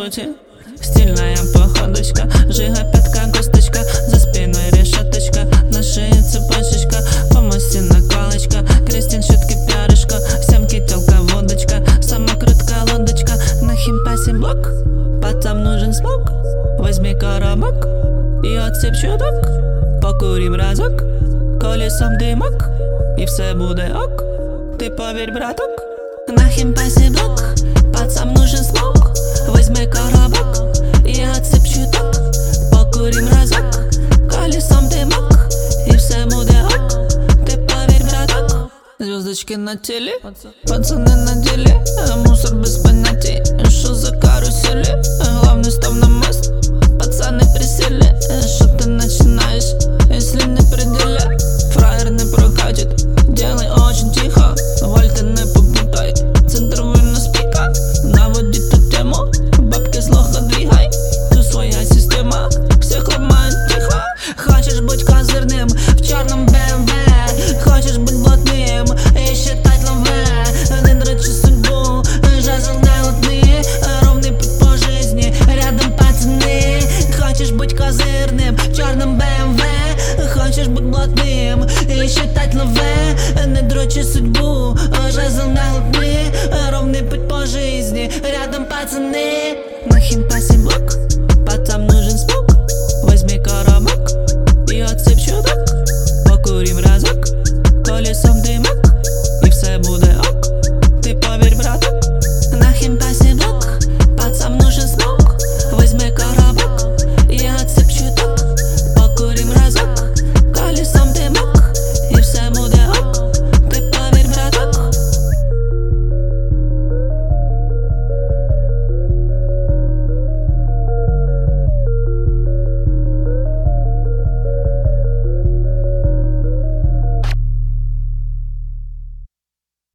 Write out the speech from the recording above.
груди. Стильная походочка, жига пятка, госточка, за спиной решеточка, на шее цепочечка, по массе накалочка, крестин щетки пярышко, сямки телка водочка, самокрутка лодочка, на химпасе блок, пацам нужен смог, возьми коробок и отсыпь чуток, покурим разок, колесом дымок и все будет ок, ты поверь, браток. На химпасе блок, пацам нужен смог, возьми коробок и отсыпь чуток, покурим разок, колесом дымок и все будет ок, ты поверь, браток. Звездочки на теле, пацаны на деле, мусор без понятий, шо за карусели, главный став на мост, пацаны присели, шо ты начинаешь, если не пределе, фраер не прокатит, делай очень тихо, вольты не попутай, центровый на спика, наводи ту тему, бабки слуха двигай, тут своя система, всех ломает тихо. Хочешь быть козырным в черном БМВ, хочешь быть блатным и считать лаве, один рычи судьбу, жазл голодный, ровный путь по жизни, рядом пацаны. Хочешь быть козырным в черном БМВ, хочешь быть блатным и считать лаве, не дрочи судьбу, жазл голодный, ровный путь по жизни, рядом пацаны.